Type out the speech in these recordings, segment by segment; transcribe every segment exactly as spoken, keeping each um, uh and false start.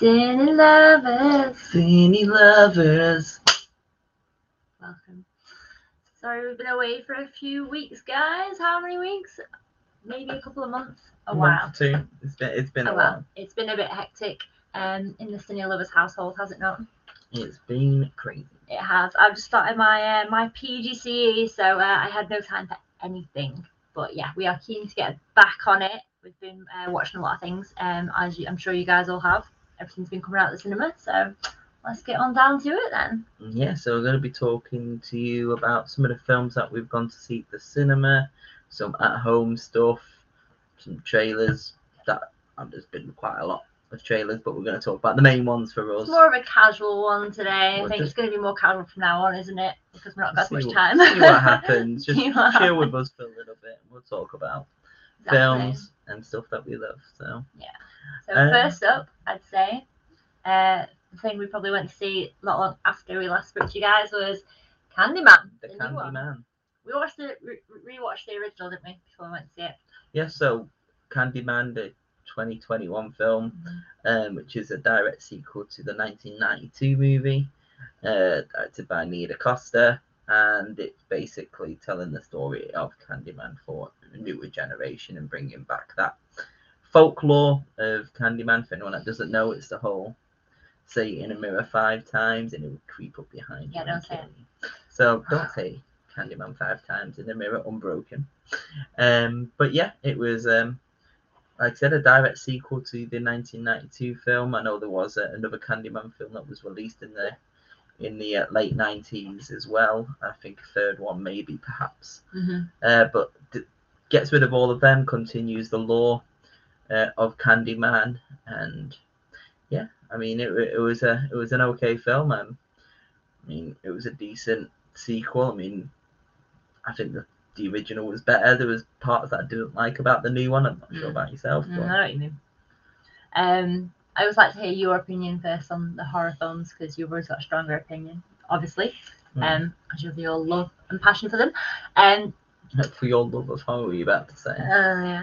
Cine lovers. Cine lovers. Welcome. Sorry we've been away for a few weeks, guys. How many weeks? Maybe a couple of months. A, a while. Month or two. It's been, it's been a, a while. while. It's been a bit hectic um, in the Cine lovers household, has it not? It's been crazy. It has. I've just started my uh, my P G C E, so uh, I had no time for anything. But yeah, we are keen to get back on it. We've been uh, watching a lot of things, um, as you, I'm sure you guys all have. Everything's been coming out of the cinema, so let's get on down to it then. Yeah, so we're going to be talking to you about some of the films that we've gone to see at the cinema, some at-home stuff, some trailers. That I've just been quite a lot of trailers, but we're going to talk about the main ones for us. It's more of a casual one today. We're I think just... it's going to be more casual from now on, isn't it? Because we're not got much what, time. See what happens. Just chill happens. with us for a little bit. We'll talk about exactly. films and stuff that we love. So yeah. So um, first up, I'd say uh, the thing we probably went to see not long after we last spoke to you guys was Candyman. The, the Candyman. We watched the re rewatched the original, didn't we? Before we went to see it. Yeah. So Candyman, the twenty twenty-one film, mm-hmm. um, which is a direct sequel to the nineteen ninety-two movie, uh, directed by Nia DaCosta, and it's basically telling the story of Candyman for a newer generation and bringing back that folklore of Candyman. For anyone that doesn't know, it's the whole say it in a mirror five times and it will creep up behind yeah, you. Yeah, don't say it. So don't say Candyman five times in the mirror, unbroken. Um, but yeah, it was. Um, Like I said, a direct sequel to the nineteen ninety-two film. I know there was a, another Candyman film that was released in the in the uh, late nineties as well. I think a third one, maybe, perhaps. Mm-hmm. uh, but d gets rid of all of them, continues the lore uh, of Candyman, and yeah, I mean, it, it was a it was an okay film. Um, I mean, it was a decent sequel. I mean, I think the. The original was better. There was parts that I didn't like about the new one. I'm not sure about yourself. But... Mm, I know what you mean. Um, I always like to hear your opinion first on the horror films because you've always got a stronger opinion, obviously, mm. um, because of your love and passion for them. Um, for your love of horror, you about to say? Uh,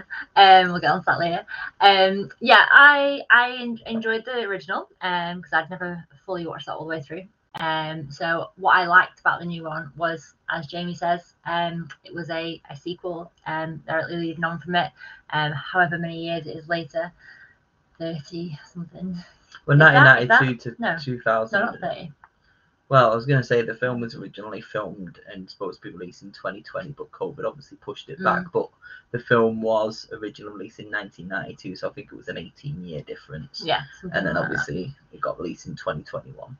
yeah. Um, we'll get on to that later. Um, yeah, I I enjoyed the original um because I'd never fully watched that all the way through. Um, so what I liked about the new one was, as Jamie says, um, it was a, a sequel. Um, they're leading on from it, um, however many years it is later, thirty something. Well, nineteen ninety-two to no. two thousand. No, not thirty. Well, I was going to say the film was originally filmed and supposed to be released in twenty twenty, but COVID obviously pushed it mm. back. But the film was originally released in nineteen ninety-two, so I think it was an eighteen-year difference. Yeah. And then like obviously that. It got released in twenty twenty-one.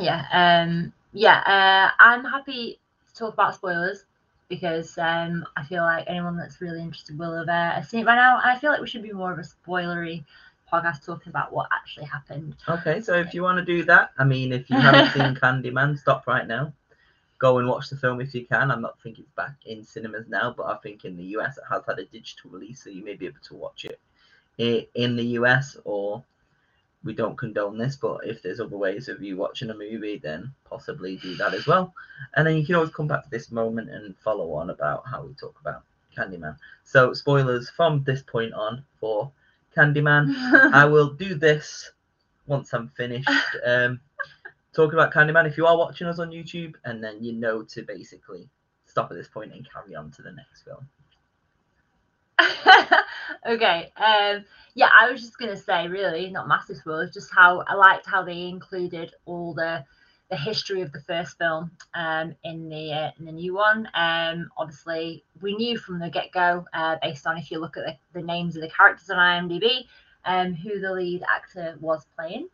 Yeah, um, yeah, uh, I'm happy to talk about spoilers because um, I feel like anyone that's really interested will have uh, seen it by now. And I feel like we should be more of a spoilery podcast talking about what actually happened. Okay, so if you want to do that, I mean, if you haven't seen Candyman, stop right now. Go and watch the film if you can. I'm not thinking it's back in cinemas now, but I think in the U S it has had a digital release, so you may be able to watch it in the U S or... We don't condone this, but if there's other ways of you watching a movie, then possibly do that as well. And then you can always come back to this moment and follow on about how we talk about Candyman. So spoilers from this point on for Candyman. I will do this once I'm finished um, talking about Candyman. If you are watching us on YouTube, and then you know to basically stop at this point and carry on to the next film. Okay, um yeah, I was just gonna say, really not massive spoilers, just how I liked how they included all the the history of the first film um in the uh, in the new one. Um obviously we knew from the get-go, uh based on if you look at the, the names of the characters on I M D B, um who the lead actor was playing.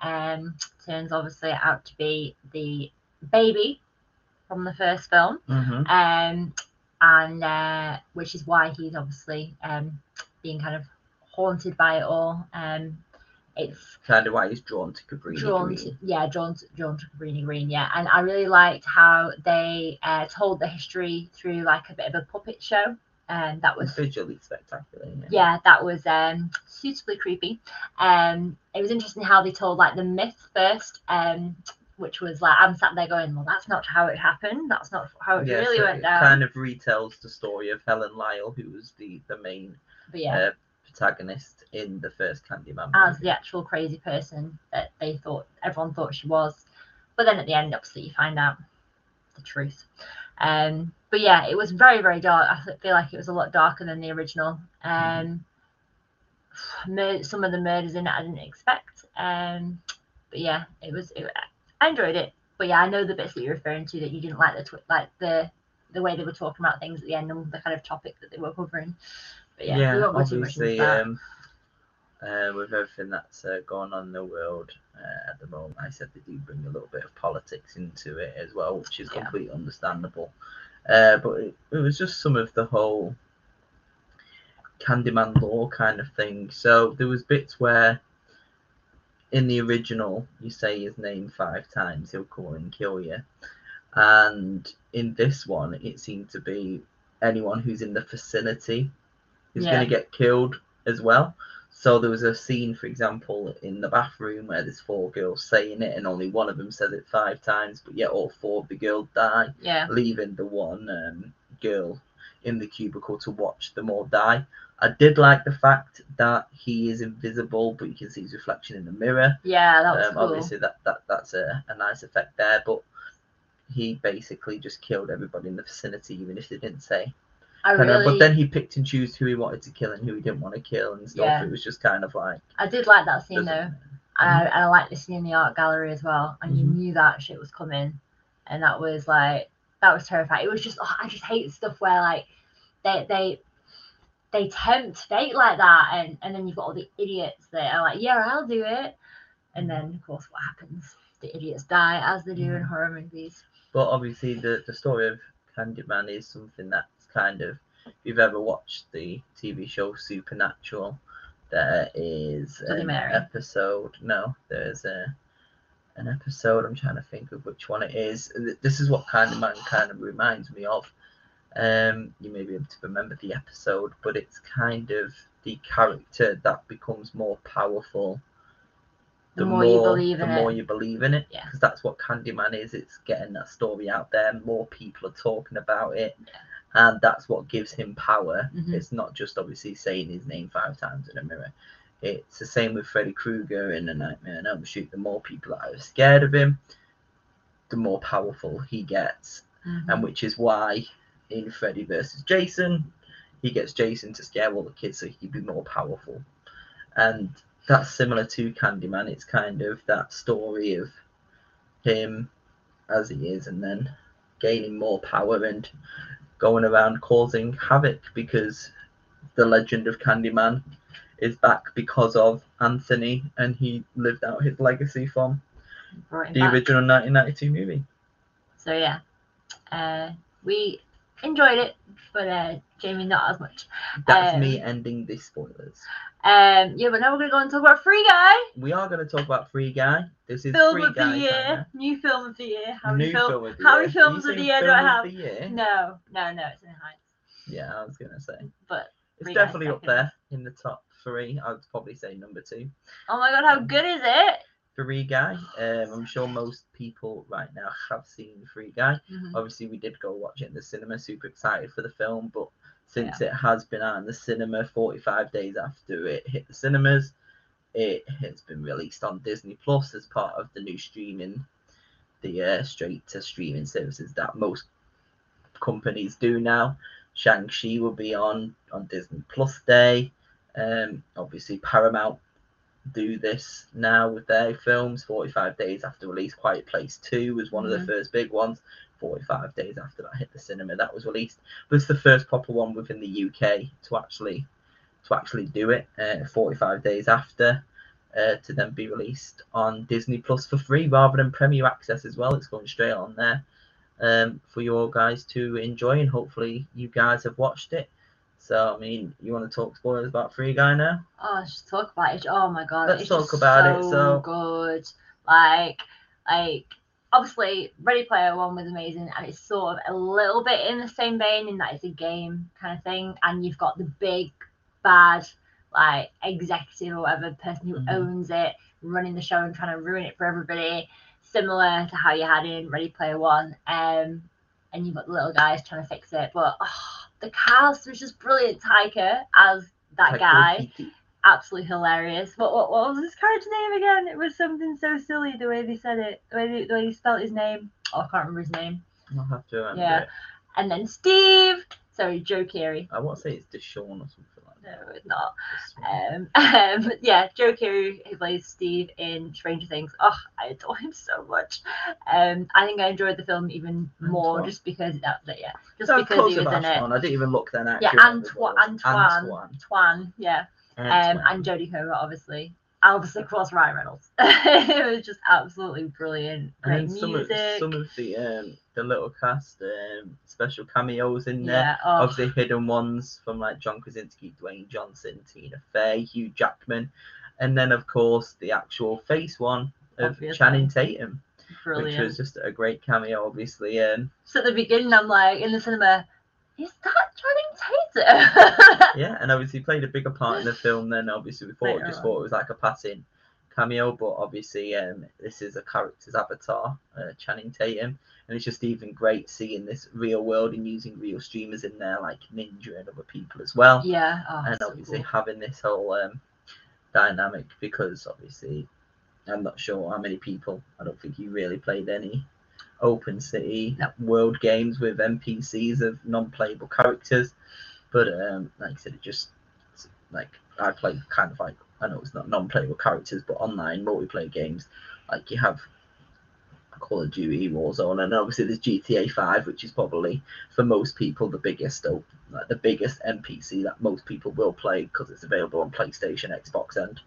Um turns obviously out to be the baby from the first film. Mm-hmm. um and uh which is why he's obviously um being kind of haunted by it all. Um it's kind of why he's drawn to Cabrini drawn Green. To, yeah drawn to, drawn to Cabrini Green, yeah. And I really liked how they uh told the history through like a bit of a puppet show, and um, that was visually spectacular. Yeah. Yeah, that was um suitably creepy. Um it was interesting how they told like the myth first, um which was like, I'm sat there going, well, that's not how it happened. That's not how it yeah, really so went it down. It kind of retells the story of Helen Lyle, who was the, the main yeah. uh, protagonist in the first Candyman movie. As the actual crazy person that they thought, everyone thought she was. But then at the end, obviously, you find out the truth. Um, but yeah, it was very, very dark. I feel like it was a lot darker than the original. Um, mur- some of the murders in it I didn't expect. Um, but yeah, it was. It, I enjoyed it. But yeah, I know the bits that you're referring to that you didn't like the twi- like the the way they were talking about things at the end and the kind of topic that they were covering. But yeah, yeah we won't obviously, um, uh, with everything that's uh, going on in the world uh, at the moment, I said they do bring a little bit of politics into it as well, which is yeah. completely understandable. Uh, but it, it was just some of the whole Candyman lore kind of thing. So there was bits where in the original, you say his name five times, he'll come and kill you. And in this one, it seemed to be anyone who's in the vicinity is yeah. going to get killed as well. So there was a scene, for example, in the bathroom where there's four girls saying it, and only one of them says it five times, but yet all four of the girls die, yeah. leaving the one um, girl in the cubicle to watch them all die. I did like the fact that he is invisible, but you can see his reflection in the mirror. Yeah, that was um, cool. Obviously, that, that, that's a, a nice effect there, but he basically just killed everybody in the vicinity, even if they didn't say. I really... But then he picked and chose who he wanted to kill and who he didn't want to kill and stuff. Yeah. It was just kind of like... I did like that scene, though. I, I liked the scene in the art gallery as well. And mm-hmm. you knew that shit was coming. And that was, like... That was terrifying. It was just... Oh, I just hate stuff where, like, they... they They tempt fate like that, and, and then you've got all the idiots that are like, yeah, I'll do it. And then, of course, what happens? The idiots die, as they do yeah. in horror movies. But obviously, the, the story of Candyman is something that's kind of, if you've ever watched the T V show Supernatural, there is an episode, no, there's a an episode, I'm trying to think of which one it is. This is what Candyman kind of reminds me of. Um, you may be able to remember the episode, but it's kind of the character that becomes more powerful the, the more, more you believe the in more it. you believe in it. Because yeah. that's what Candyman is. It's getting that story out there. More people are talking about it, yeah. and that's what gives him power. Mm-hmm. It's not just obviously saying his name five times in a mirror. It's the same with Freddy Krueger in A Nightmare on Elm Street. The more people that are scared of him, the more powerful he gets, mm-hmm. and which is why. In Freddy versus Jason, he gets Jason to scare all the kids so he can be more powerful. And that's similar to Candyman. It's kind of that story of him as he is and then gaining more power and going around causing havoc, because the legend of Candyman is back because of Anthony, and he lived out his legacy from the back. original nineteen ninety-two movie. So yeah, uh, we... enjoyed it, but uh, Jamie not as much. That's um, me ending the spoilers. Um, yeah, but now we're gonna go and talk about Free Guy. We are gonna talk about Free Guy. This is film Free of Guy, the year, new film of the year. How many film, film how many films of the year do I have? No, no, no, it's in heights. Yeah, I was gonna say, but it's definitely up there in the top three. I would probably say number two. Oh my god, how um, good is it? Free Guy. Um, I'm sure most people right now have seen Free Guy. Mm-hmm. Obviously, we did go watch it in the cinema, super excited for the film, but since yeah. it has been out in the cinema forty-five days after it hit the cinemas, it has been released on Disney Plus as part of the new streaming, the uh, straight-to-streaming services that most companies do now. Shang-Chi will be on on Disney Plus Day. Um, obviously, Paramount do this now with their films forty-five days after release. Quiet Place two was one mm-hmm. of the first big ones. forty-five days after that hit the cinema, that was released. But it's the first proper one within the U K to actually to actually do it uh, forty-five days after uh, to then be released on Disney Plus for free rather than Premier Access as well. It's going straight on there um, for you all guys to enjoy, and hopefully you guys have watched it. So, I mean, you want to talk spoilers about Free Guy now? Oh, let's just talk about it. Oh, my God. Let's it's talk about so it. So good. Like, like, obviously, Ready Player One was amazing, and it's sort of a little bit in the same vein in that it's a game kind of thing, and you've got the big, bad, like, executive or whatever person who mm-hmm. owns it running the show and trying to ruin it for everybody, similar to how you had in Ready Player One. Um, and you've got the little guys trying to fix it, but... Oh, the cast was just brilliant. Taika as that guy. Absolutely hilarious. What, what what was his character name again? It was something so silly the way they said it, the way they, the way they spelled his name. Oh, I can't remember his name. I'll have to remember. Yeah, it. And then Steve. Sorry, Joe Keery. I won't say it's Deshaun or something like that. No, it's not. Um, um, yeah, Joe Keery, who plays Steve in Stranger Things. Oh, I adore him so much. Um, I think I enjoyed the film even more Antoine. just because that, that yeah, just no, because he was in it. I didn't even look then. Yeah, Antoine, Antoine, Antoine, Antoine, yeah, Antoine. Um, and Jodie Comer, obviously. Obviously, of course, Ryan Reynolds. It was just absolutely brilliant. Great and some music. Of, some of the um, the little cast um, special cameos in there. Yeah, oh. Obviously, hidden ones from like John Krasinski, Dwayne Johnson, Tina Fey, Hugh Jackman, and then of course the actual face one of obviously. Channing Tatum, brilliant. Which was just a great cameo, obviously. Um, so at the beginning, I'm like in the cinema. Is that Channing Tatum? Yeah, and obviously he played a bigger part in the film than obviously before. Later just on. Thought it was like a passing cameo, but obviously um, this is a character's avatar, uh, Channing Tatum, and it's just even great seeing this real world and using real streamers in there like Ninja and other people as well. Yeah, oh, and so obviously cool. having this whole um, dynamic because obviously I'm not sure how many people. I don't think he really played any. Open city no. world games with N P Cs of non-playable characters, but um like I said, it just like I play kind of like I know it's not non-playable characters, but online multiplayer games like you have Call of Duty Warzone, and obviously there's G T A five, which is probably for most people the biggest like the biggest N P C that most people will play because it's available on PlayStation, Xbox, and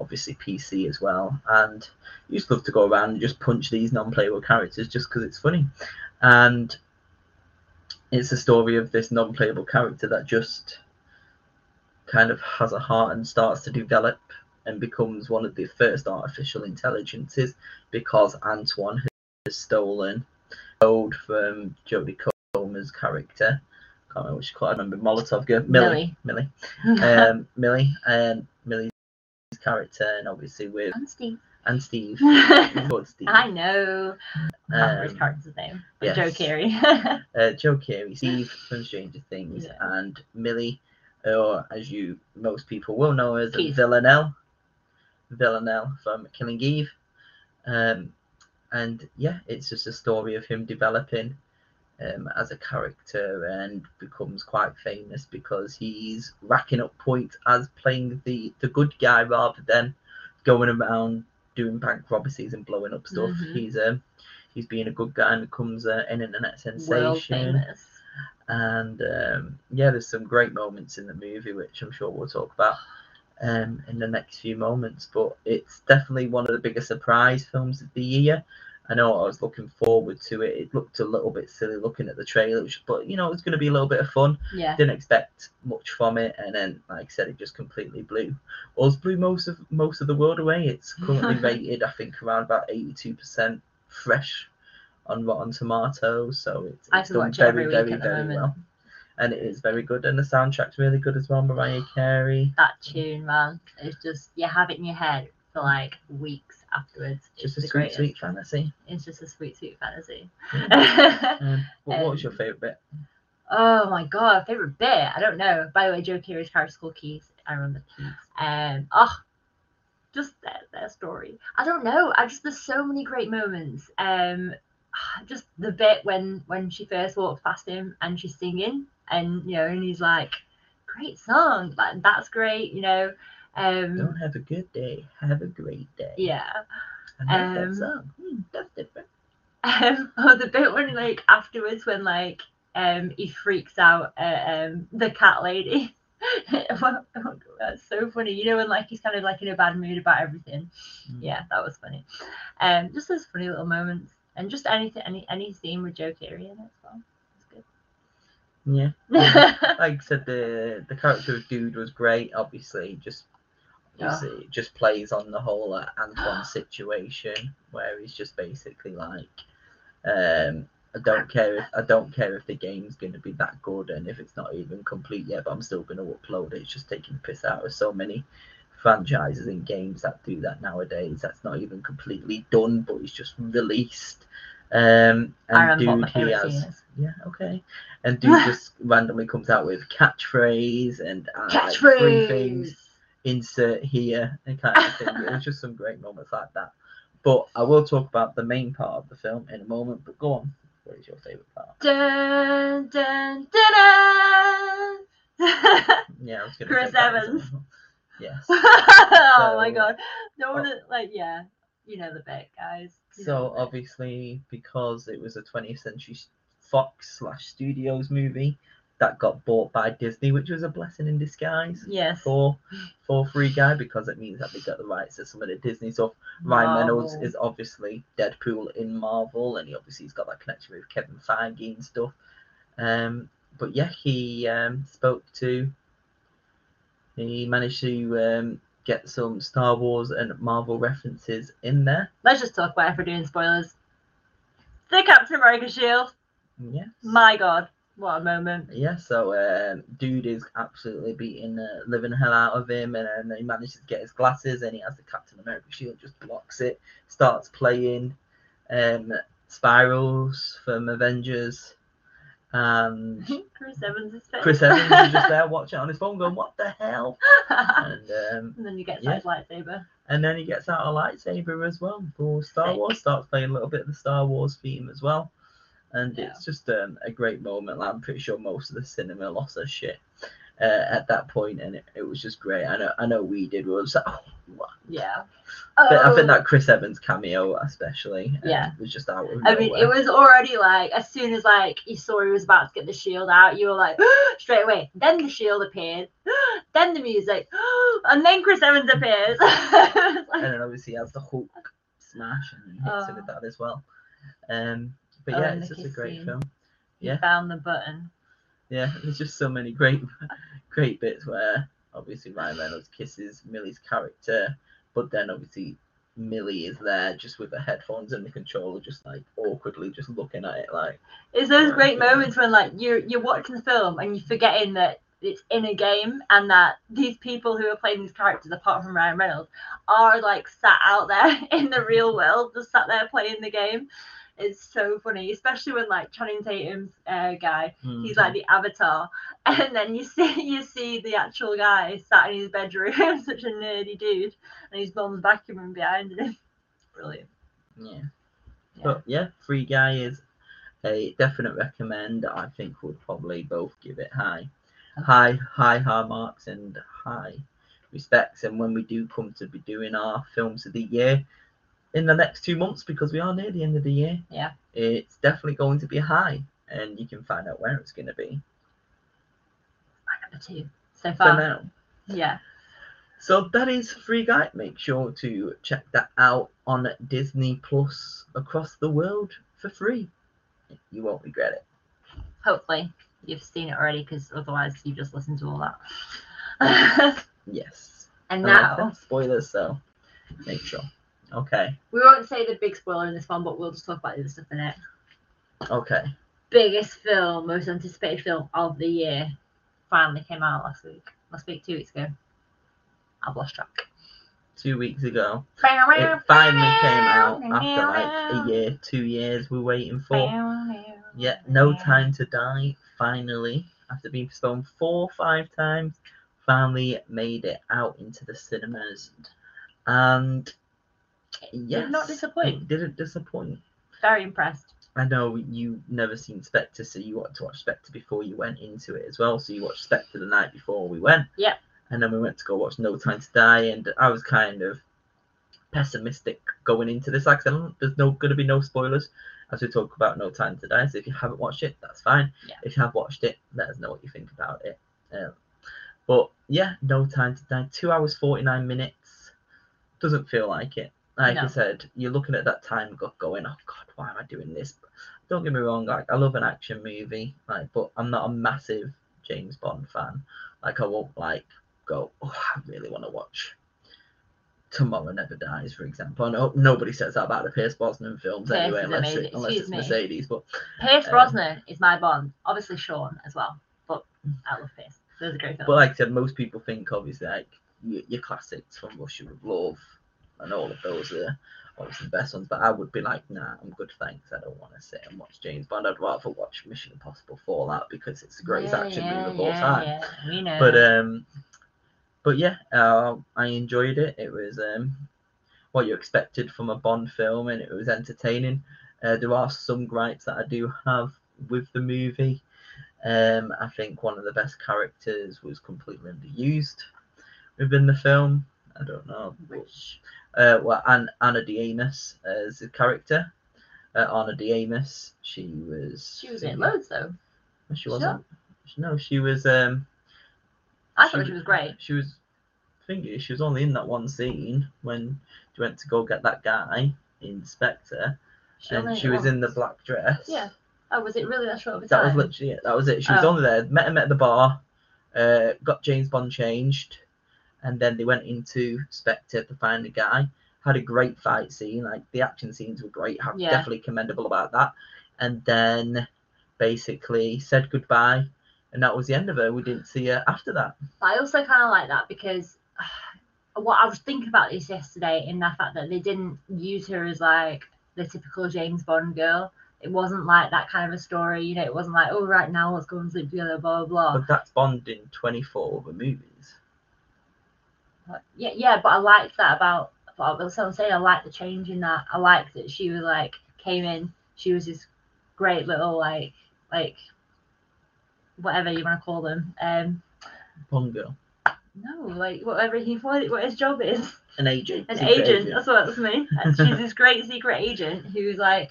obviously P C as well. And you just love to go around and just punch these non-playable characters just because it's funny, and it's a story of this non-playable character that just kind of has a heart and starts to develop and becomes one of the first artificial intelligences because Antoine has stolen code from Jodie Comer's character. I can't remember what she called. I remember Molotov girl, Millie, Millie, Millie, um, Millie, um, Millie's character, and obviously with and Steve and Steve. Steve. I know. Um, I remember his character's name. Yes. Joe Keery. uh, Joe Keery, Steve from Stranger Things, yeah. And Millie, or as you most people will know as Villanelle. Villanelle from Killing Eve, um, and yeah, it's just a story of him developing um, as a character and becomes quite famous because he's racking up points as playing the, the good guy rather than going around doing bank robberies and blowing up stuff. Mm-hmm. He's um, he's being a good guy and becomes uh, an internet sensation. World famous. And um, yeah, there's some great moments in the movie which I'm sure we'll talk about. Um, in the next few moments, but it's definitely one of the biggest surprise films of the year. I know I was looking forward to it. It looked a little bit silly looking at the trailer, which, but you know it's going to be a little bit of fun. Yeah. Didn't expect much from it, and then like I said, it just completely blew. Us blew most of most of the world away. It's currently rated, I think, around about eighty-two percent fresh on Rotten Tomatoes, so it's, it's done very, very, very, very well. And it is very good, and the soundtrack's really good as well. Mariah Carey. That tune, man, it's just you have it in your head for like weeks afterwards. It's just a sweet, greatest. sweet fantasy. It's just a sweet, sweet fantasy. Yeah. um, what, um, what was your favourite bit? Oh my god, favourite bit? I don't know. By the way, Joe Keery's character's called Keith. I remember Keith. Um, oh, just their their story. I don't know. I just there's so many great moments. Um, just the bit when when she first walked past him and she's singing. And you know, and he's like, great song, like that's great, you know. Um, Don't have a good day, have a great day. Yeah. I like um, that song. Mm, that's different. Um, oh, the bit when like afterwards, when like um he freaks out uh, um the cat lady. Oh, that's so funny, you know, and like he's kind of like in a bad mood about everything. Mm. Yeah, that was funny. Um, just those funny little moments, and just anything, any any scene with Joe Keery in it as well. Yeah, yeah. Like I said, the the character of Dude was great. Obviously, just obviously yeah. It just plays on the whole like, Antoine situation where he's just basically like, um, I don't care if I don't care if the game's gonna be that good and if it's not even complete yet, but I'm still gonna upload it. It's just taking the piss out of so many franchises and games that do that nowadays. That's not even completely done, but it's just released. Um, and dude, he has, is. yeah, okay. And dude just randomly comes out with catchphrase and uh, catchphrase. Like, free things, insert here and kind of thing. It was just some great moments like that. But I will talk about the main part of the film in a moment. But go on, what is your favourite part? Dun, dun, dun, dun. Yeah, I was gonna Chris Evans. Yes. Oh so, my god! No one oh, like yeah, you know the bit, guys. You so obviously, bit. because it was a twentieth century fox slash Studios movie that got bought by Disney, which was a blessing in disguise. Yes. For for Free Guy, because it means that they got the rights to some of the Disney stuff. Ryan Marvel. Reynolds is obviously Deadpool in Marvel, and he obviously has got that connection with Kevin Feige and stuff. Um. But yeah, he um, spoke to, he managed to um, get some Star Wars and Marvel references in there. Let's just talk about it for doing spoilers. The Captain America shield. Yes. My God, what a moment. Yeah, so um, dude is absolutely beating the uh, living hell out of him, and then he manages to get his glasses, and he has the Captain America shield, just blocks it, starts playing um, Spirals from Avengers. And Chris Evans is there. Chris Evans is just there watching it on his phone going, what the hell? And, um, and then he gets yeah. out his lightsaber. And then he gets out a lightsaber as well for Star Sick. Wars. Starts playing a little bit of the Star Wars theme as well. And yeah. it's just um, a great moment. Like, I'm pretty sure most of the cinema lost their shit uh, at that point, and it, it was just great. I know I know we did. We were just like, oh, what? Yeah. But oh. I think that Chris Evans cameo especially yeah. um, was just out of nowhere. I mean, it was already like, as soon as like you saw he was about to get the shield out, you were like, straight away. Then the shield appeared, then the music, and then Chris Evans appears. Like, and then obviously he has the Hulk smash and hits oh. it with that as well. Um, but oh, yeah, it's just a great scene. film. Yeah. He found the button. Yeah, there's just so many great, great bits where obviously Ryan Reynolds kisses Millie's character, but then obviously Millie is there just with the headphones and the controller, just like awkwardly just looking at it like. It's those great moments when like you're you're watching the film and you're forgetting that it's in a game and that these people who are playing these characters, apart from Ryan Reynolds, are like sat out there in the real world, just sat there playing the game. It's so funny, especially when like Channing Tatum's uh, guy, mm-hmm. he's like the avatar, and then you see you see the actual guy sat in his bedroom, such a nerdy dude, and his mum's vacuuming behind him. Brilliant. Yeah. yeah. But yeah, Free Guy is a definite recommend. I think we'll probably both give it high, okay. high, high, high marks and high respects. And when we do come to be doing our films of the year in the next two months, because we are near the end of the year, yeah, it's definitely going to be high, and you can find out where it's going to be. My number two so far. For now. Yeah. So that is Free Guy. Make sure to check that out on Disney Plus across the world for free. You won't regret it. Hopefully, you've seen it already, because otherwise you just listened to all that. Yes. And now like spoilers, so make sure. Okay. We won't say the big spoiler in this one, but we'll just talk about the other stuff in it. Okay. Biggest film, most anticipated film of the year, finally came out last week. Last week, two weeks ago. I've lost track. Two weeks ago. It finally came out after like a year, two years we're waiting for. Yeah, No Time to Die, finally, after being postponed four or five times, finally made it out into the cinemas. And... Yes, did not disappoint. It didn't disappoint. Very impressed. I know you never seen Spectre, so you wanted to watch Spectre before you went into it as well. So you watched Spectre the night before we went. Yeah. And then we went to go watch No Time to Die, and I was kind of pessimistic going into this. Like I said, there's no going to be no spoilers as we talk about No Time to Die. So if you haven't watched it, that's fine. Yeah. If you have watched it, let us know what you think about it. Um, but yeah, No Time to Die, two hours forty-nine minutes. Doesn't feel like it. Like no. I said, you're looking at that time going, oh God, why am I doing this? Don't get me wrong, like I love an action movie, like, but I'm not a massive James Bond fan. Like I won't like go, oh, I really want to watch Tomorrow Never Dies, for example. No, nobody says that about the Pierce Brosnan films Pierce anyway, unless, it, unless it's me. Mercedes. But Pierce Brosnan um, is my Bond. Obviously Sean as well, but I love Pierce. Those are great films. But like I said, most people think obviously like your classics from Russia with Love. And all of those are one of the best ones, but I would be like, nah, I'm good, thanks. I don't want to sit and watch James Bond. I'd rather watch Mission Impossible Fallout because it's the greatest yeah, action yeah, movie of yeah, all time. Yeah. We know. But um, but yeah, uh, I enjoyed it. It was um, what you expected from a Bond film, and it was entertaining. Uh, there are some gripes that I do have with the movie. Um, I think one of the best characters was completely underused within the film. I don't know which. Uh, well, Anna de Armas as a character. Uh, Anna de Armas, she was. She was in loads though. No, she wasn't. Sure. No, she was. Um, I she, thought she was great. She was. Thingy. She was only in that one scene when she went to go get that guy in Spectre, she and she was in the black dress. Yeah. Oh, was it really that short of a time? That was literally it. That was it. She was oh. only there. Met him at the bar. Uh, got James Bond changed. And then they went into Spectre to find a guy. Had a great fight scene. Like, the action scenes were great. Yeah. Definitely commendable about that. And then basically said goodbye. And that was the end of her. We didn't see her after that. I also kind of like that because uh, what I was thinking about this yesterday in the fact that they didn't use her as, like, the typical James Bond girl. It wasn't like that kind of a story. You know, it wasn't like, oh, right now, let's go and sleep together, blah, blah, blah. But that's Bond in twenty-four other movies. Yeah, yeah, but I liked that about, but I was saying I liked the change in that. I liked that she was like, came in, she was this great little like, like, whatever you want to call them. Um, Bond girl. No, like whatever he, what his job is. An agent. An agent, agent. That's what that's me. And she's this great secret agent who's like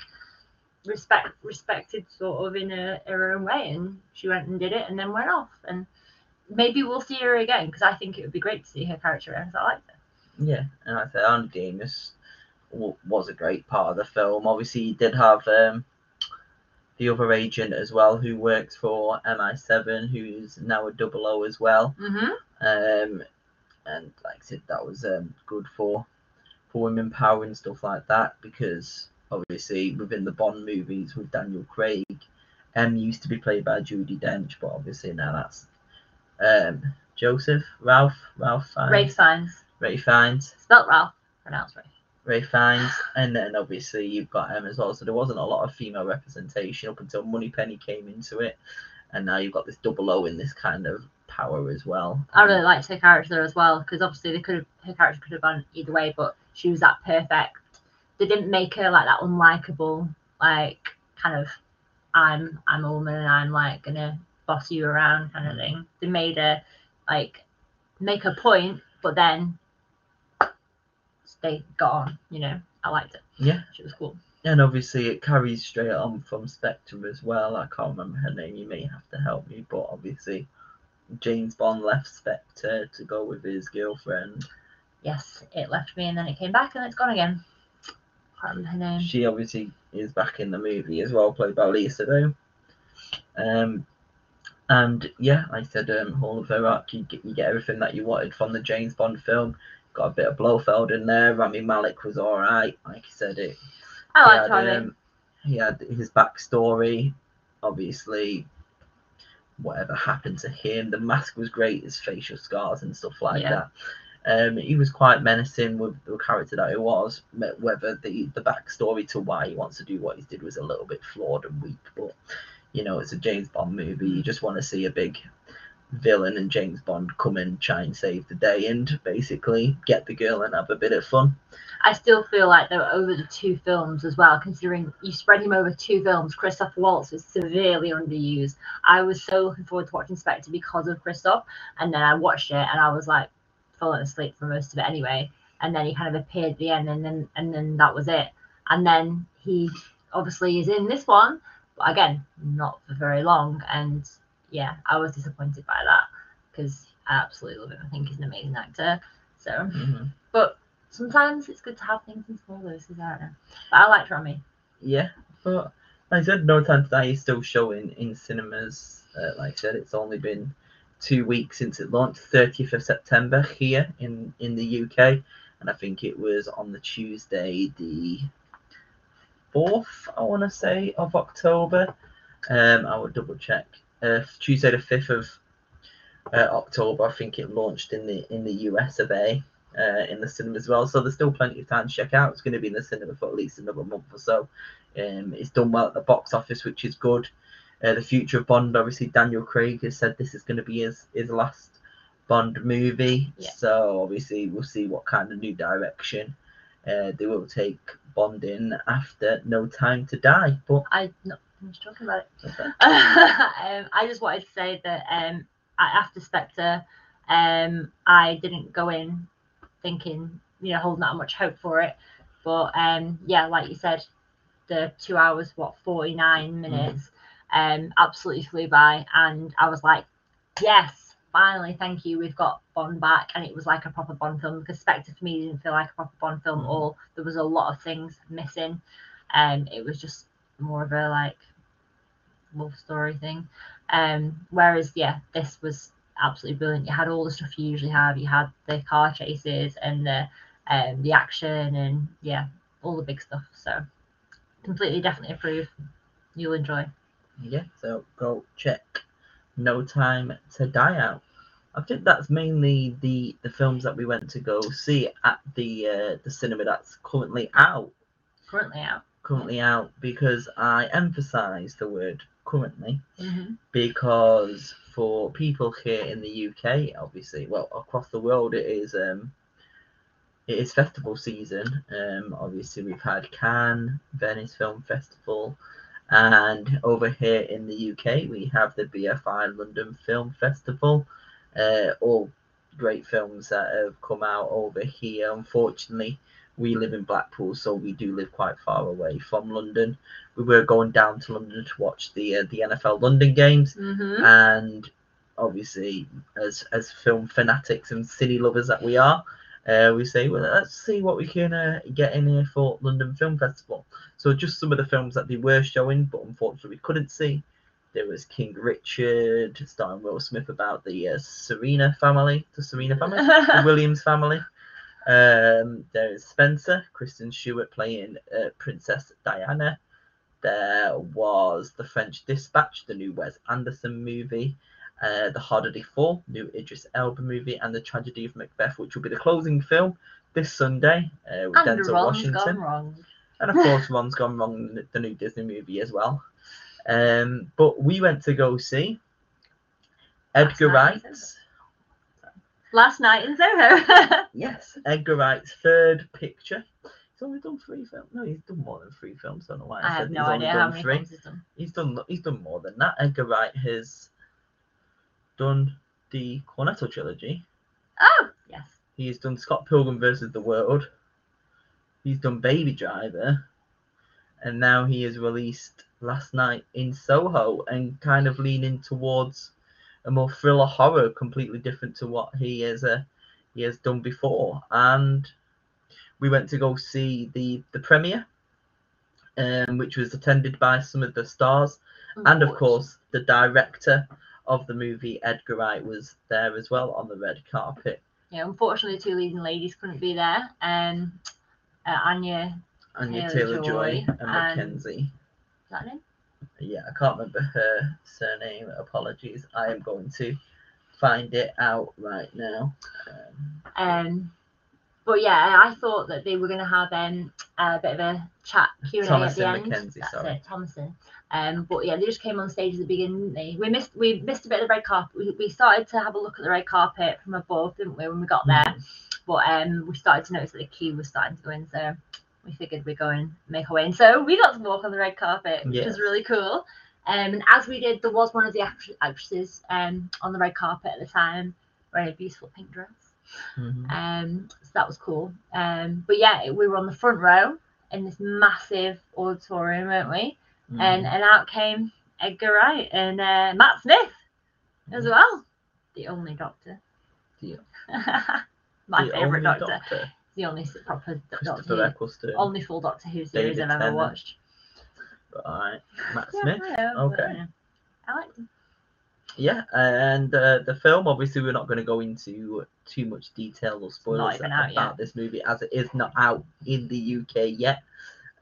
respect, respected sort of in her, her own way, and she went and did it, and then went off and. Maybe we'll see her again, because I think it would be great to see her character around. I liked her. Yeah, and I thought Anna de Armas was a great part of the film. Obviously, you did have um, the other agent as well, who works for M I seven, who's now a double O as well. Mm-hmm. Um, and like I said, that was um, good for for women power and stuff like that, because obviously within the Bond movies with Daniel Craig, M used to be played by Judi Dench, but obviously now that's Um, Joseph, Ralph, Ralph Fiennes. Ralph Fiennes. Ralph Fiennes. Spelt Ralph, pronounced Ralph. Ralph Fiennes. And then obviously you've got Em as well. So there wasn't a lot of female representation up until Moneypenny came into it. And now you've got this double O in this kind of power as well. I really liked her character as well, because obviously they could have, her character could have gone either way, but she was that perfect. They didn't make her like that unlikable, like kind of I'm I'm a woman and I'm like gonna boss you around kind of thing. They made her like make a point, but then they got on, you know. I liked it. Yeah, she was cool. And obviously it carries straight on from Spectre as well. I can't remember her name, you may have to help me, but obviously James Bond left Spectre to go with his girlfriend. Yes, it left me and then it came back and it's gone again. I can't remember her name. She obviously is back in the movie as well, played by Lisa though. um And yeah, like I said, um, all of her arc, you get, you get everything that you wanted from the James Bond film. Got a bit of Blofeld in there. Rami Malek was all right. Like you said, it. I liked Rami. Um, he had his backstory. Obviously, whatever happened to him. The mask was great. His facial scars and stuff like yeah. that. Um, he was quite menacing with the character that he was. Whether the the backstory to why he wants to do what he did was a little bit flawed and weak, but. You know, it's a James Bond movie. You just want to see a big villain and James Bond come and try and save the day and basically get the girl and have a bit of fun. I still feel like they were over the two films as well, considering you spread him over two films. Christoph Waltz was severely underused. I was so looking forward to watching Spectre because of Christoph, and then I watched it and I was like falling asleep for most of it anyway. And then he kind of appeared at the end, and then and then that was it. And then he obviously is in this one. Again, not for very long, and yeah, I was disappointed by that because I absolutely love him. I think he's an amazing actor. So, mm-hmm. But sometimes it's good to have things in small doses, I don't know. But I liked Rami. Yeah, but like I said, No Time to Die is still showing in cinemas. Uh, like I said, it's only been two weeks since it launched, thirtieth of September here in in the U K, and I think it was on the Tuesday the fourth, I want to say, of October. Um, I would double check. Uh, Tuesday the fifth of uh, October, I think it launched in the in the U S of A. uh, in the cinema as well. So there's still plenty of time to check out. It's going to be in the cinema for at least another month or so. Um, it's done well at the box office, which is good. Uh, the future of Bond, obviously, Daniel Craig has said this is going to be his, his last Bond movie. Yeah. So obviously we'll see what kind of new direction uh, they will take Bond in after No Time to Die. But I not finished talking about it. Okay. um, I just wanted to say that um, after Spectre, um, I didn't go in thinking, you know, holding out much hope for it. But um, yeah, like you said, the two hours, what, forty-nine minutes. Mm-hmm. Um, absolutely flew by, and I was like, yes, finally, thank you, we've got Bond back. And it was like a proper Bond film, because Spectre for me didn't feel like a proper Bond film at all. There was a lot of things missing, and um, it was just more of a like love story thing, um, whereas yeah, this was absolutely brilliant. You had all the stuff you usually have. You had the car chases and the um, the action, and yeah, all the big stuff. So completely, definitely approve. You'll enjoy. Yeah, so go check No Time to Die out. I think that's mainly the the films that we went to go see at the uh, the cinema that's currently out. Currently out. Currently out, because I emphasise the word currently, mm-hmm. because for people here in the U K, obviously, well, across the world, it is um it is festival season. Um, obviously, we've had Cannes, Venice Film Festival. And over here in the U K, we have the B F I London Film Festival. Uh, all great films that have come out over here. Unfortunately, we live in Blackpool, so we do live quite far away from London. We were going down to London to watch the uh, the N F L London games. Mm-hmm. And obviously, as, as film fanatics and cine lovers that we are, Uh, we say, well, let's see what we can uh, get in here for London Film Festival. So just some of the films that they were showing, but unfortunately we couldn't see. There was King Richard, starring Will Smith, about the uh, Serena family, the Serena family, the Williams family. Um, there is Spencer, Kristen Stewart playing uh, Princess Diana. There was The French Dispatch, the new Wes Anderson movie. Uh, the Harder They Fall, new Idris Elba movie, and The Tragedy of Macbeth, which will be the closing film this Sunday uh, with and Denzel Washington. Gone wrong. And of course, Ron's Gone Wrong, the new Disney movie as well. Um, but we went to go see Edgar Wright's Last Night in Soho. Yes, Edgar Wright's third picture. He's only done three films. No, he's done more than three films. I don't know why I, I said have he's no only idea done how many three. He's done. he's done. He's done more than that. Edgar Wright has done the Cornetto trilogy. Oh, yes. He's done Scott Pilgrim versus the World. He's done Baby Driver. And now he has released Last Night in Soho, and kind of leaning towards a more thriller horror, completely different to what he has, uh, he has done before. And we went to go see the, the premiere, um, which was attended by some of the stars. Of and, course. of course, the director of the movie, Edgar Wright, was there as well on the red carpet. Yeah, unfortunately, the two leading ladies couldn't be there. Um, uh, Anya, Anya Taylor-Joy and Mackenzie. Is that her name? Yeah, I can't remember her surname. Apologies. I am going to find it out right now. Um, um but yeah, I thought that they were going to have um, a bit of a chat Q and A at the end. Mackenzie, That's sorry. it, Thomason. Um, but yeah, they just came on stage at the beginning, didn't they? We missed, we missed a bit of the red carpet. We, we started to have a look at the red carpet from above, didn't we, when we got there? But um, we started to notice that the queue was starting to go in, so we figured we'd go and make our way in. So we got to walk on the red carpet, which yeah. was really cool. Um, and as we did, there was one of the act- actresses um, on the red carpet at the time, wearing a beautiful pink dress. Mm-hmm. Um, so that was cool. Um, but yeah, we were on the front row in this massive auditorium, weren't we? And and out came Edgar Wright and uh, Matt Smith as well, the only Doctor. Yeah. My the favourite Doctor. Doctor. The only proper Doctor Who, only full Doctor Who series David I've Tennant. ever watched. Alright, Matt Smith. Yeah, know, okay. But, uh, I liked him. Yeah, and uh, the film, obviously, we're not going to go into too much detail or spoilers about yet. this movie, as it is not out in the U K yet.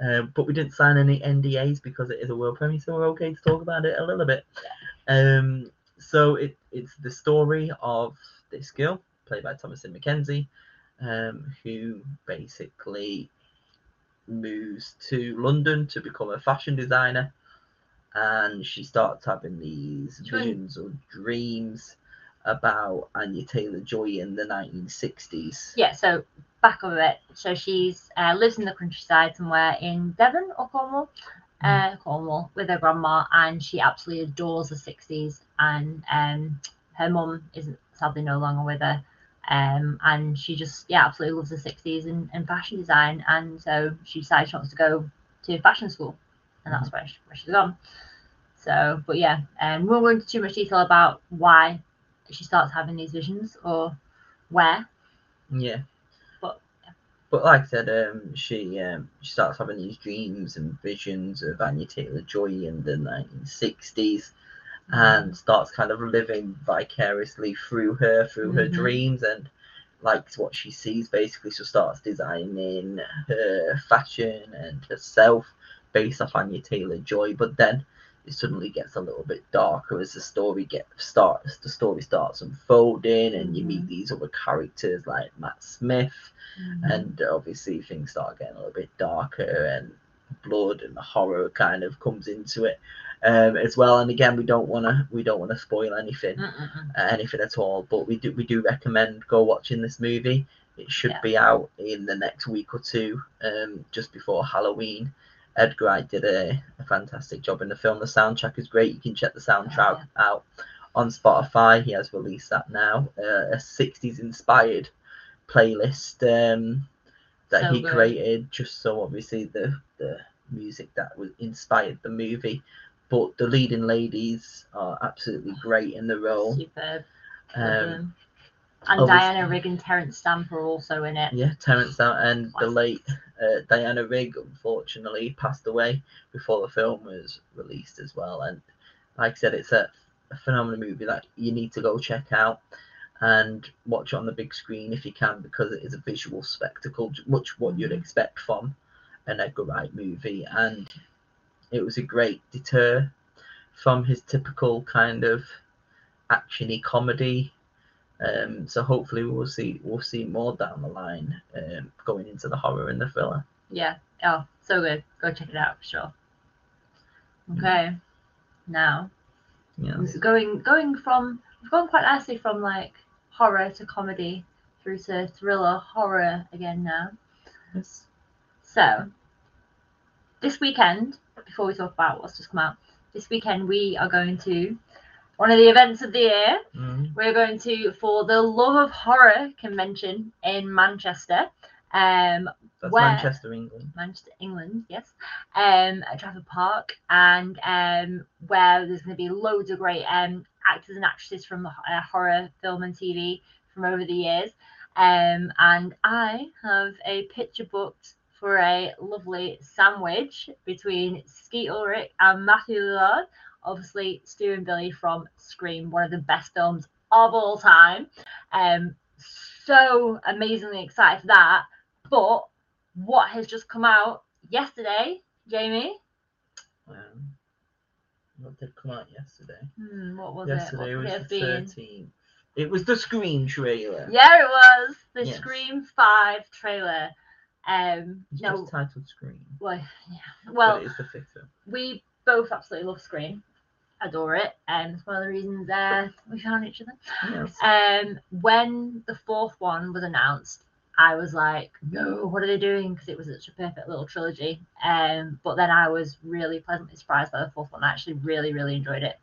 Uh, but we didn't sign any N D As because it is a world premiere, so we're okay to talk about it a little bit. Um, so it, it's the story of this girl, played by Thomasin McKenzie, um, who basically moves to London to become a fashion designer, and she starts having these visions or dreams about Anya Taylor-Joy in the nineteen sixties. Yeah, so back over it. So she's uh, lives in the countryside somewhere in Devon or Cornwall, mm. uh, Cornwall with her grandma, and she absolutely adores the sixties. And um, her mum is sadly no longer with her, um, and she just yeah absolutely loves the sixties and, and fashion design. And so she decides she wants to go to fashion school, and that's where, she, where she's gone. So, but yeah, and um, we won't go into too much detail about why she starts having these visions or where. Yeah. But yeah. But like I said, um, she um, she starts having these dreams and visions of Anya Taylor-Joy in the nineteen sixties, mm-hmm. and starts kind of living vicariously through her, through mm-hmm. her dreams, and likes what she sees basically. So starts designing her fashion and herself based off Anya Taylor-Joy, but then it suddenly gets a little bit darker as the story get starts the story starts unfolding, and mm-hmm. you meet these other characters like Matt Smith, mm-hmm. and obviously things start getting a little bit darker, and blood and the horror kind of comes into it um as well. And again, we don't want to we don't want to spoil anything Mm-mm. anything at all, but we do we do recommend go watching this movie. It should yeah. be out in the next week or two, um just before Halloween. Edgar Wright did a, a fantastic job in the film. The soundtrack is great. You can check the soundtrack oh, yeah. out on Spotify. He has released that now, uh, a sixties inspired playlist um, that so he good. created, just so obviously the, the music that was inspired the movie. But the leading ladies are absolutely great in the role. Superb. Um, and Diana Rigg and Terence Stamp are also in it. Yeah, Terence Stamp and wow. the late uh, Diana Rigg unfortunately passed away before the film was released as well. And like I said, it's a, a phenomenal movie that you need to go check out and watch it on the big screen if you can, because it is a visual spectacle, much what you'd expect from an Edgar Wright movie. And it was a great deter from his typical kind of action-y comedy. Um, so hopefully we'll see we'll see more down the line, um, going into the horror and the thriller. Yeah. Oh, so good. Go check it out for sure. Okay. Mm. Now, yes. going going from we've gone quite nicely from like horror to comedy through to thriller, horror again now. Yes. So this weekend, before we talk about what's just come out, this weekend we are going to. One of the events of the year, mm. we're going to, for the Love of Horror convention in Manchester. Um, That's where, Manchester, England. Manchester, England, yes. Um, at Trafford Park, and um, where there's going to be loads of great um, actors and actresses from uh, horror film and T V from over the years. Um, and I have a picture booked for a lovely sandwich between Skeet Ulrich and Matthew Lillard. Obviously, Stu and Billy from Scream, one of the best films of all time. Um, so amazingly excited for that. But what has just come out yesterday, Jamie? Um, what did come out yesterday? Mm, what was yesterday it? What was it the thirteenth. It was the Scream trailer. Yeah, it was the yes. Scream five trailer. Um, it's no, just titled Scream. Well, yeah. Well, but it is the fifth film. We both absolutely love Scream, adore it, and um, it's one of the reasons uh, we found each other. Yes. Um, when the fourth one was announced, I was like, no, what are they doing? Because it was such a perfect little trilogy. Um, but then I was really pleasantly surprised by the fourth one. I actually really, really enjoyed it.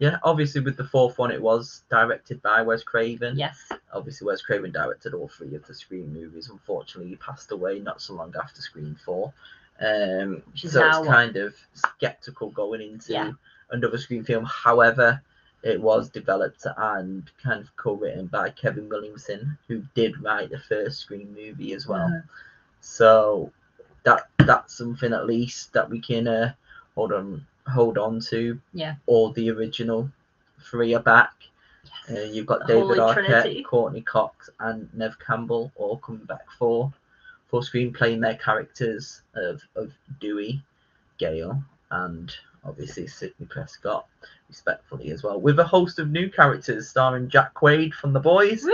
Yeah, obviously with the fourth one, it was directed by Wes Craven. Yes. Obviously, Wes Craven directed all three of the Scream movies. Unfortunately, he passed away not so long after Scream four. Um, so it's kind of skeptical going into yeah. another Scream film. However, it was developed and kind of co-written by Kevin Williamson, who did write the first Scream movie as well. Mm. So that that's something at least that we can uh, hold on hold on to. Yeah. All the original three are back. Yes. Uh, you've got the David Arquette, Trinity. Courtney Cox, and Neve Campbell all coming back for. For Scream, playing their characters of, of Dewey, Gale, and obviously Sidney Prescott, respectfully as well, with a host of new characters starring Jack Quaid from The Boys. Woo!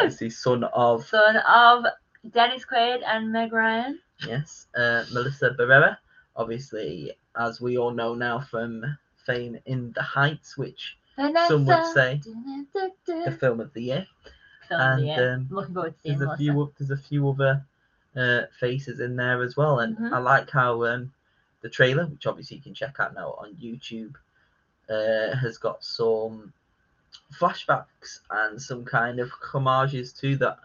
Krasinski, son of... Son of Dennis Quaid and Meg Ryan. Yes. Uh, Melissa Barrera, obviously, as we all know now from Fame in the Heights, which Vanessa, some would say da, da, da, da. the film of the year. Film and, of the year. Um, I'm looking forward to seeing there's a few, there's a few other uh, faces in there as well. And mm-hmm. I like how um, the trailer, which obviously you can check out now on YouTube, uh, has got some flashbacks and some kind of homages to that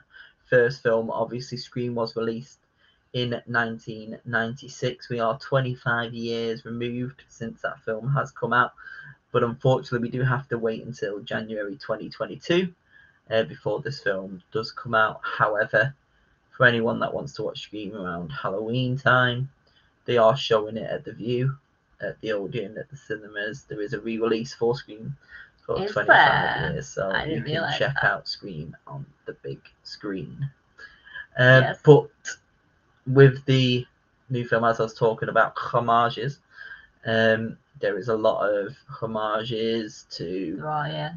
first film. Obviously, Scream was released in nineteen ninety-six. We are twenty-five years removed since that film has come out, but unfortunately we do have to wait until January twenty twenty-two uh, before this film does come out. However, for anyone that wants to watch Scream around Halloween time, they are showing it at The View, at the Odeon, at the cinemas. There is a re-release for Scream for twenty-five years, so you can check that. out Scream on the big screen. Uh, yes. But with the new film, as I was talking about, homages, um, there is a lot of homages to oh, yeah.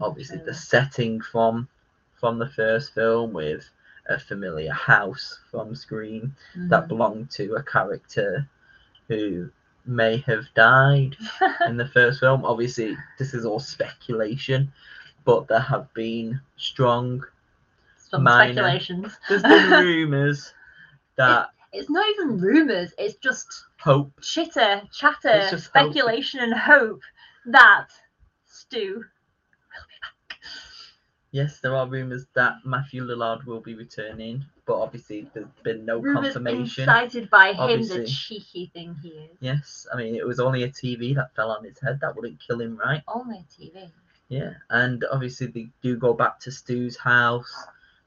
obviously the setting from from the first film, with a familiar house from Scream mm-hmm. that belonged to a character who may have died in the first film. Obviously, this is all speculation, but there have been strong Some minor, speculations. There's been rumours that... It, it's not even rumours, it's just... Hope. Chitter, chatter, speculation hope. and hope that Stu will be back. Yes, there are rumours that Matthew Lillard will be returning, but obviously there's been no rumours confirmation. Rumours incited by him, obviously. The cheeky thing he is. Yes, I mean, it was only a T V that fell on his head. That wouldn't kill him, right? Only a T V. Yeah, and obviously they do go back to Stu's house.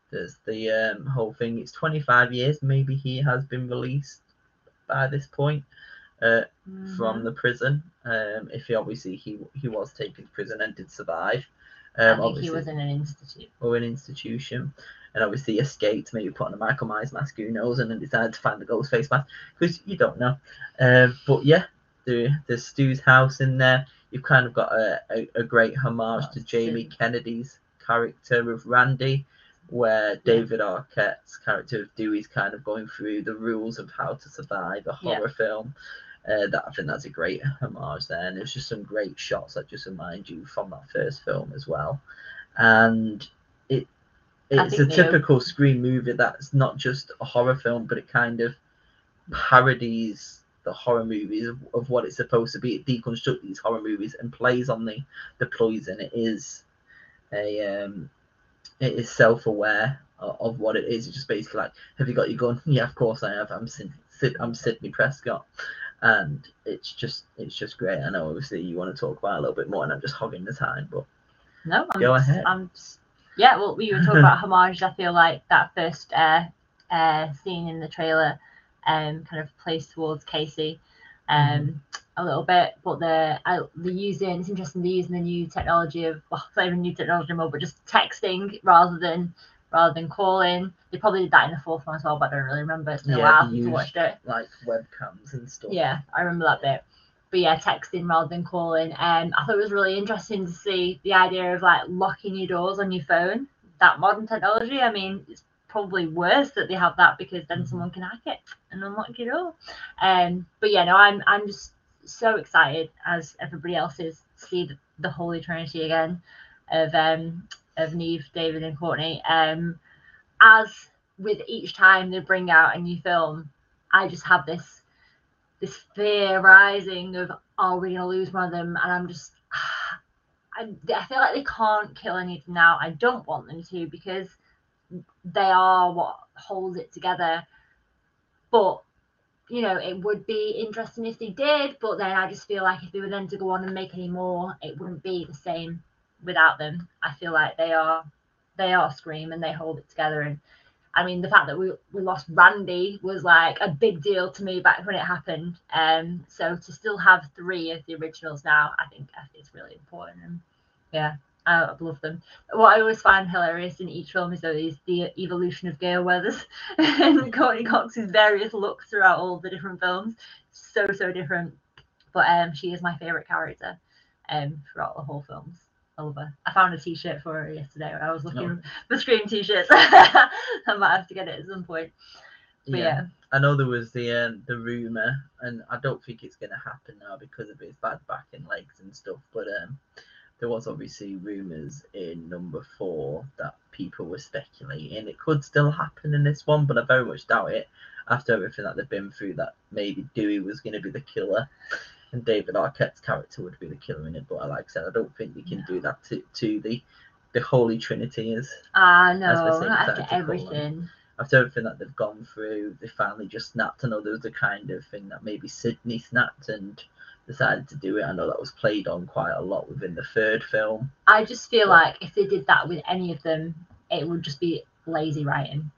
There's the um, whole thing. It's twenty-five years. Maybe he has been released by this point uh, mm-hmm. from the prison. Um, if he obviously he he was taken to prison and did survive. Um, I think he was in an institute or an institution, and obviously escaped. Maybe put on a Michael Myers mask, who knows, and then decided to find the ghost face mask, because you don't know. Um, but yeah, there, there's Stu's house in there. You've kind of got a a, a great homage oh, to Jamie true. Kennedy's character of Randy, where David yeah. Arquette's character of Dewey's kind of going through the rules of how to survive a horror yeah. film. Uh, that I think that's a great homage there. And there's just some great shots that just remind you from that first film as well. And it it's a typical Scream movie that's not just a horror film, but it kind of parodies the horror movies of, of what it's supposed to be. It deconstructs these horror movies and plays on the, the ploys, and it is a... um. It is self-aware of what it is. It's just basically like, have you got your gun? Yeah, of course I have. I'm Sid. Sid I'm Sidney Prescott, and it's just it's just great. I know, obviously, you want to talk about it a little bit more, and I'm just hogging the time, but no, I'm go just, ahead. I'm just, yeah, well, we were talking about homages. I feel like that first uh, uh, scene in the trailer um, kind of plays towards Casey um, mm. a little bit, but they're, uh, they're using, it's interesting, they're using the new technology of, well, it's not even new technology anymore, but just texting rather than rather than calling. They probably did that in the fourth one as well, but I don't really remember. It's been a while since I watched it. Like webcams and stuff. Yeah, I remember that bit. But yeah, texting rather than calling. And um, I thought it was really interesting to see the idea of like locking your doors on your phone. That modern technology, I mean, it's probably worse that they have that, because then mm-hmm. someone can hack it and unlock your door. Um, but yeah, no, I'm I'm just so excited, as everybody else is, to see the, the Holy Trinity again of um of Neve, David and Courtney. Um as with each time they bring out a new film, I just have this this fear rising of, are we gonna lose one of them? And I'm just I, I feel like they can't kill any of them now. I don't want them to, because they are what holds it together. But you know, it would be interesting if they did, but then I just feel like if they were then to go on and make any more, it wouldn't be the same without them. I feel like they are they are Scream, and they hold it together. And I mean, the fact that we, we lost Randy was like a big deal to me back when it happened. Um, so to still have three of the originals now, I think it's really important. And yeah, I, I love them. What I always find hilarious in each film is always the evolution of Gale Weathers and Courtney Cox's various looks throughout all the different films. So so different, but um, she is my favourite character um throughout the whole films. I love her. I found a t-shirt for her yesterday. I was looking no. for Scream t-shirts. I might have to get it at some point. But yeah. yeah. I know there was the um, the rumour, and I don't think it's going to happen now because of his bad back and legs and stuff, but um, there was obviously rumours in number four that people were speculating it could still happen in this one, but I very much doubt it after everything that they've been through, that maybe Dewey was going to be the killer and David Arquette's character would be the killer in it. But like I said, I don't think you can no. do that to, to the the Holy Trinity. As, uh, no, as saying, not after everything. After everything that they've gone through, they finally just snapped. I know there was the kind of thing that maybe Sydney snapped and decided to do it. I know that was played on quite a lot within the third film. I just feel but, like if they did that with any of them, it would just be lazy writing.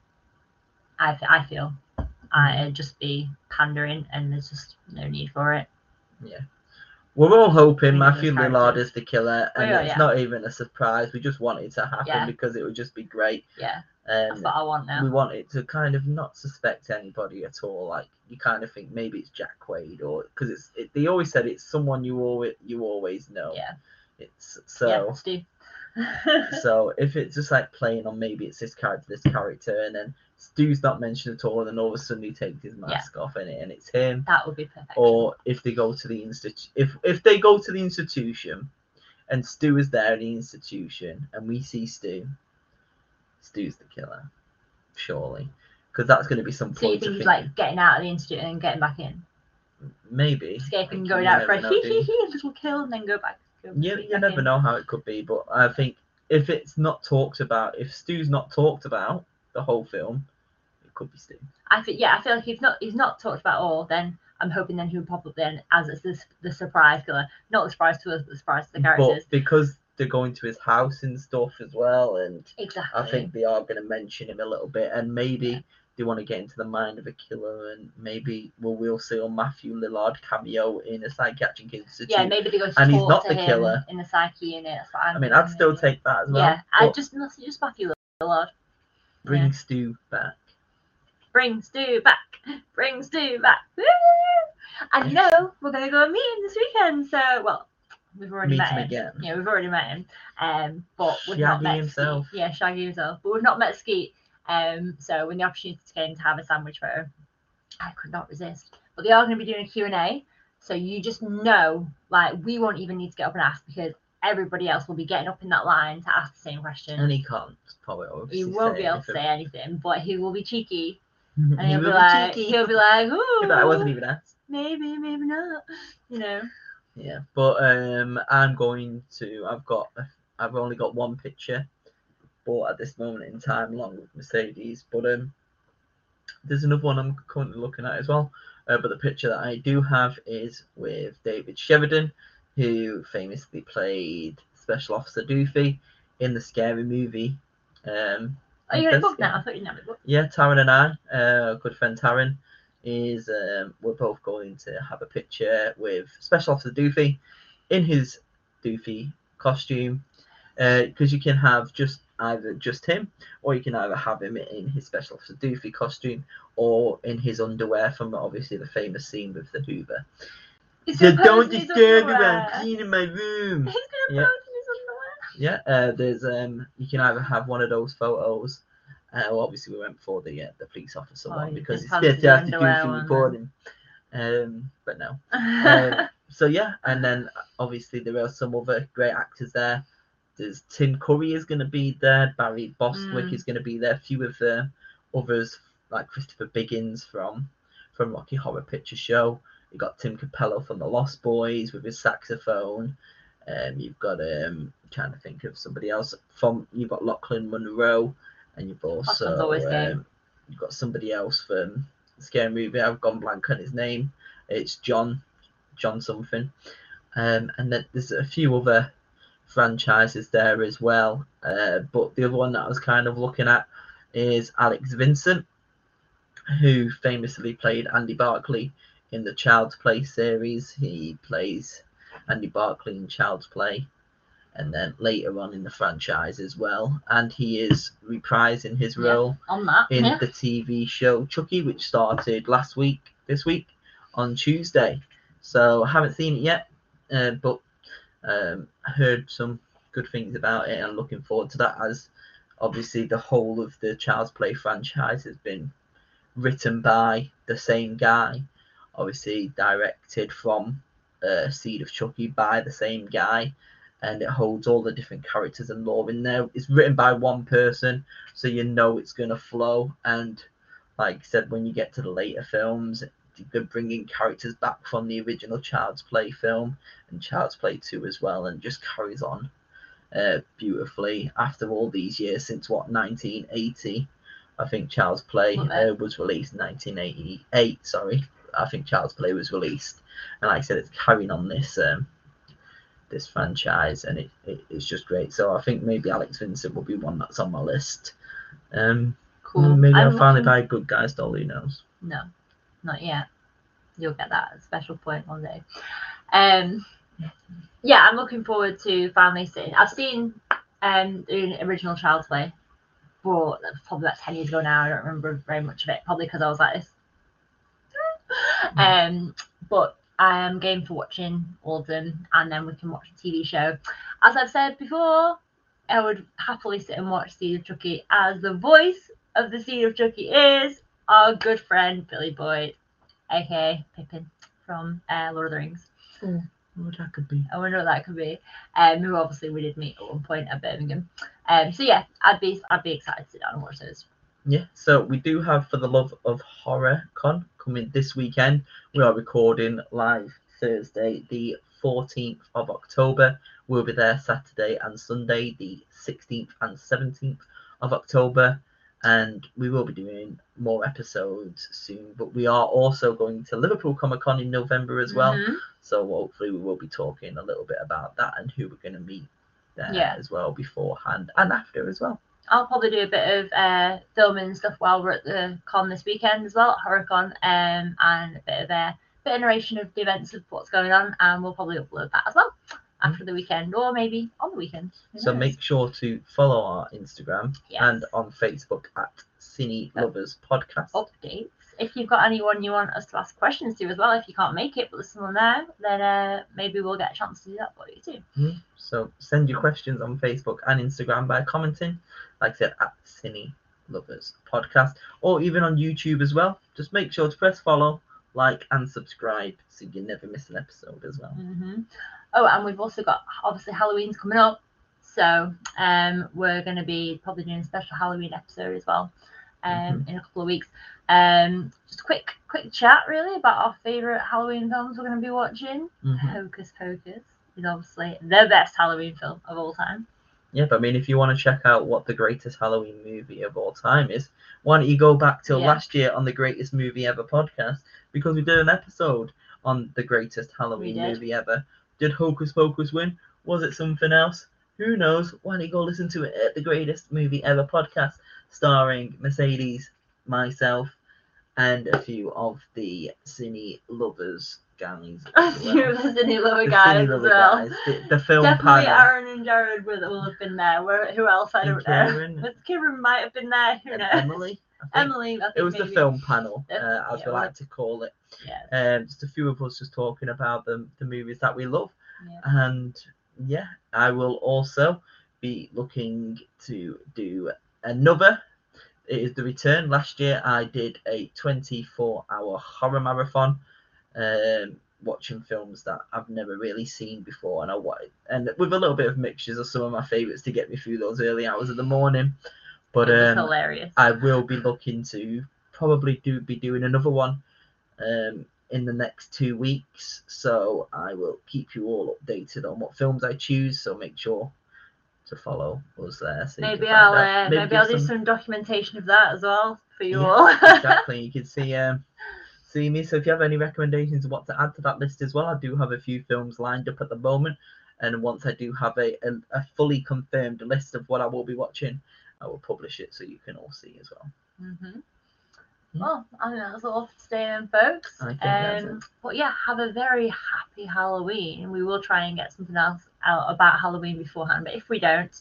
I, I feel. Uh, it'd just be pandering, and there's just no need for it. Yeah. We're all hoping Matthew Lillard is the killer, and oh, yeah, it's yeah. not even a surprise. We just want it to happen yeah. because it would just be great. Yeah. Um, That's what I want now. We want it to kind of not suspect anybody at all. Like, you kind of think maybe it's Jack Quaid, or because it's it, they always said it's someone you always you always know. Yeah. It's so. Yeah, let's do. So if it's just like playing on maybe it's this character, this character, and then Stu's not mentioned at all, and then all of a sudden he takes his mask yeah. off and it and it's him. That would be perfect. Or if they go to the institu if if they go to the institution, and Stu is there in the institution, and we see Stu. Stu's the killer, surely, because that's going to be some. So point you think he's like getting out of the institute and getting back in? Maybe escaping, going out for a hee hee hee little kill, and then go back. Go yeah, back you never in. know how it could be, but I think if it's not talked about, if Stu's not talked about the whole film, it could be Stu. I think yeah, I feel like if not he's not talked about all, then I'm hoping then he would pop up then as it's this the surprise killer, not the surprise to us, but the surprise to the characters. But because they're going to his house and stuff as well, and exactly. I think they are going to mention him a little bit, and maybe yeah. they want to get into the mind of a killer, and maybe we'll, we'll see a Matthew Lillard cameo in a psychiatric institute. Yeah, maybe they go to and he's not the killer in the psyche unit. That's what I'm I mean, I'd still maybe. take that as well. Yeah, I just just Matthew Lillard. Bring yeah. Stu back. Bring Stu back. Bring Stu back. Woo! And you know we're going to go and meet him this weekend. So well. We've already Meet met him. him. Again. Yeah, we've already met him. Um, but we've Shaggy not met himself. Skeet. Yeah, Shaggy himself. But we've not met Skeet. Um, so when the opportunity came to have a sandwich photo, I could not resist. But they are going to be doing a Q and A. So you just know, like, we won't even need to get up and ask because everybody else will be getting up in that line to ask the same question. And he can't. Probably he won't be able anything. to say anything, but he will be cheeky. And he'll he be like, cheeky. he'll be like, ooh. But I wasn't even asked. Maybe, maybe not. You know. Yeah, but um, I'm going to. I've got. I've only got one picture, bought at this moment in time, along with Mercedes. But um, there's another one I'm currently looking at as well. Uh, but the picture that I do have is with David Sheridan, who famously played Special Officer Doofy in the Scary Movie. Um, Are you in the book now? I thought you had the book. Yeah, Taryn and I, uh, good friend Taryn. Is um, we're both going to have a picture with Special Officer Doofy in his Doofy costume, because uh, you can have just either just him, or you can either have him in his Special Officer Doofy costume or in his underwear from obviously the famous scene with the Hoover. So don't disturb me, I'm cleaning my room. He's gonna yeah. pose in his underwear. Yeah, uh, there's um, you can either have one of those photos. Uh, well, obviously, we went for the uh, the police officer oh, one because it's better to do some recording. Um, but no. um, so yeah, and then obviously there are some other great actors there. There's Tim Curry is going to be there. Barry Bostwick mm. is going to be there. A few of the others like Christopher Biggins from from Rocky Horror Picture Show. You got Tim Capello from The Lost Boys with his saxophone. Um, you've got um I'm trying to think of somebody else from. You've got Lachlan Munro. And you've also um, you've got somebody else from Scary Movie. I've gone blank on his name. It's John, John something. Um, and then there's a few other franchises there as well. Uh, but the other one that I was kind of looking at is Alex Vincent, who famously played Andy Barclay in the Child's Play series. He plays Andy Barclay in Child's Play. And then later on in the franchise as well, and he is reprising his role yeah, on that, in yeah. the T V show Chucky, which started last week, this week on Tuesday. So I haven't seen it yet, uh, but um, I heard some good things about it, and I'm looking forward to that, as obviously the whole of the Child's Play franchise has been written by the same guy, obviously directed from uh, Seed of Chucky by the same guy, and it holds all the different characters and lore in there. It's written by one person, so you know it's going to flow. And like I said, when you get to the later films, they're bringing characters back from the original Child's Play film and Child's Play two as well, and just carries on uh, beautifully after all these years since, what, nineteen eighty? I think Child's Play uh, was released in nineteen eighty-eight, sorry. I think Child's Play was released. And like I said, it's carrying on this um, this franchise, and it, it it's just great. So I think maybe Alex Vincent will be one that's on my list. Um, cool. Maybe I'm I'll finally looking... buy Good Guys doll, who knows? No, not yet. You'll get that at a special point one day. Um, yeah, I'm looking forward to finally seeing. I've seen um, the original Child's Play. Well, probably about ten years ago now. I don't remember very much of it, probably because I was like this. um, but I am game for watching all of them, and then we can watch a T V show. As I've said before, I would happily sit and watch Seed of Chucky, as the voice of the Seed of Chucky is our good friend Billy Boyd, aka Pippin from uh, Lord of the Rings. Mm. I wonder what that could be. I wonder what that could be. Um, who obviously we did meet at one point at Birmingham. Um, so yeah, I'd be I'd be excited to sit down and watch those. Yeah. So we do have For the Love of Horror Con coming this weekend. We are recording live Thursday, the fourteenth of October. We'll be there Saturday and Sunday, the sixteenth and seventeenth of October. And we will be doing more episodes soon, but we are also going to Liverpool Comic Con in November as well. Mm-hmm. So hopefully we will be talking a little bit about that and who we're going to meet there yeah. as well beforehand and after as well. I'll probably do a bit of uh, filming and stuff while we're at the con this weekend as well, HorrorCon, um, and a bit of a bit of narration of the events of what's going on, and we'll probably upload that as well after the weekend, or maybe on the weekend. So make sure to follow our Instagram yes. and on Facebook at Cine so, Lovers Podcast. Updates. If you've got anyone you want us to ask questions to as well, if you can't make it but there's someone there, then uh, maybe we'll get a chance to do that for you too. Mm-hmm. So send your questions on Facebook and Instagram by commenting, like I said, at Cine Lovers Podcast, or even on YouTube as well. Just make sure to press follow, like and subscribe, so you never miss an episode as well. Mm-hmm. Oh, and we've also got, obviously, Halloween's coming up, so um, we're going to be probably doing a special Halloween episode as well um, mm-hmm. in a couple of weeks. Um, just a quick, quick chat, really, about our favourite Halloween films we're going to be watching. Mm-hmm. Hocus Pocus is obviously the best Halloween film of all time. Yeah, but I mean, if you want to check out what the greatest Halloween movie of all time is, why don't you go back till yeah. last year on the Greatest Movie Ever podcast, because we did an episode on the greatest Halloween movie ever. Did Hocus Pocus win? Was it something else? Who knows? Why don't you go listen to it at the Greatest Movie Ever podcast, starring Mercedes, myself, and a few of the Cine Lovers guys. A few of the Cine Lover the guys Cine as well. Guys. The, the film Definitely panel. Aaron and Jared will have been there. Where, who else? I don't and know. Kieran might have been there. Who knows? Emily. I think. Emily. I think it was maybe. the film panel, uh, as yeah, we like to call it. Yeah. Um, just a few of us just talking about the, the movies that we love. Yeah. And yeah, I will also be looking to do another. It is the return. Last year I did a twenty-four hour horror marathon, um, watching films that I've never really seen before, and I wanted, and with a little bit of mixtures of some of my favourites to get me through those early hours of the morning. But um, hilarious. I will be looking to probably do be doing another one um, in the next two weeks. So I will keep you all updated on what films I choose. So make sure to follow us there. So maybe I'll uh, maybe, maybe I'll some... do some documentation of that as well for you yeah, all. Exactly. You can see um, see me. So if you have any recommendations of what to add to that list as well, I do have a few films lined up at the moment. And once I do have a, a, a fully confirmed list of what I will be watching, I will publish it so you can all see as well. Mm-hmm. Yeah. Well, I think that's all for today then, folks. I think um, that's it. But yeah, have a very happy Halloween. We will try and get something else out about Halloween beforehand, but if we don't,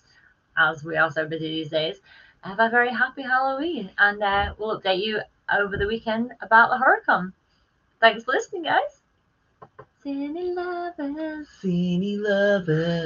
as we are so busy these days, have a very happy Halloween, and uh, we'll update you over the weekend about the HorrorCon. Thanks for listening, guys. Cine lovers. Cine lovers.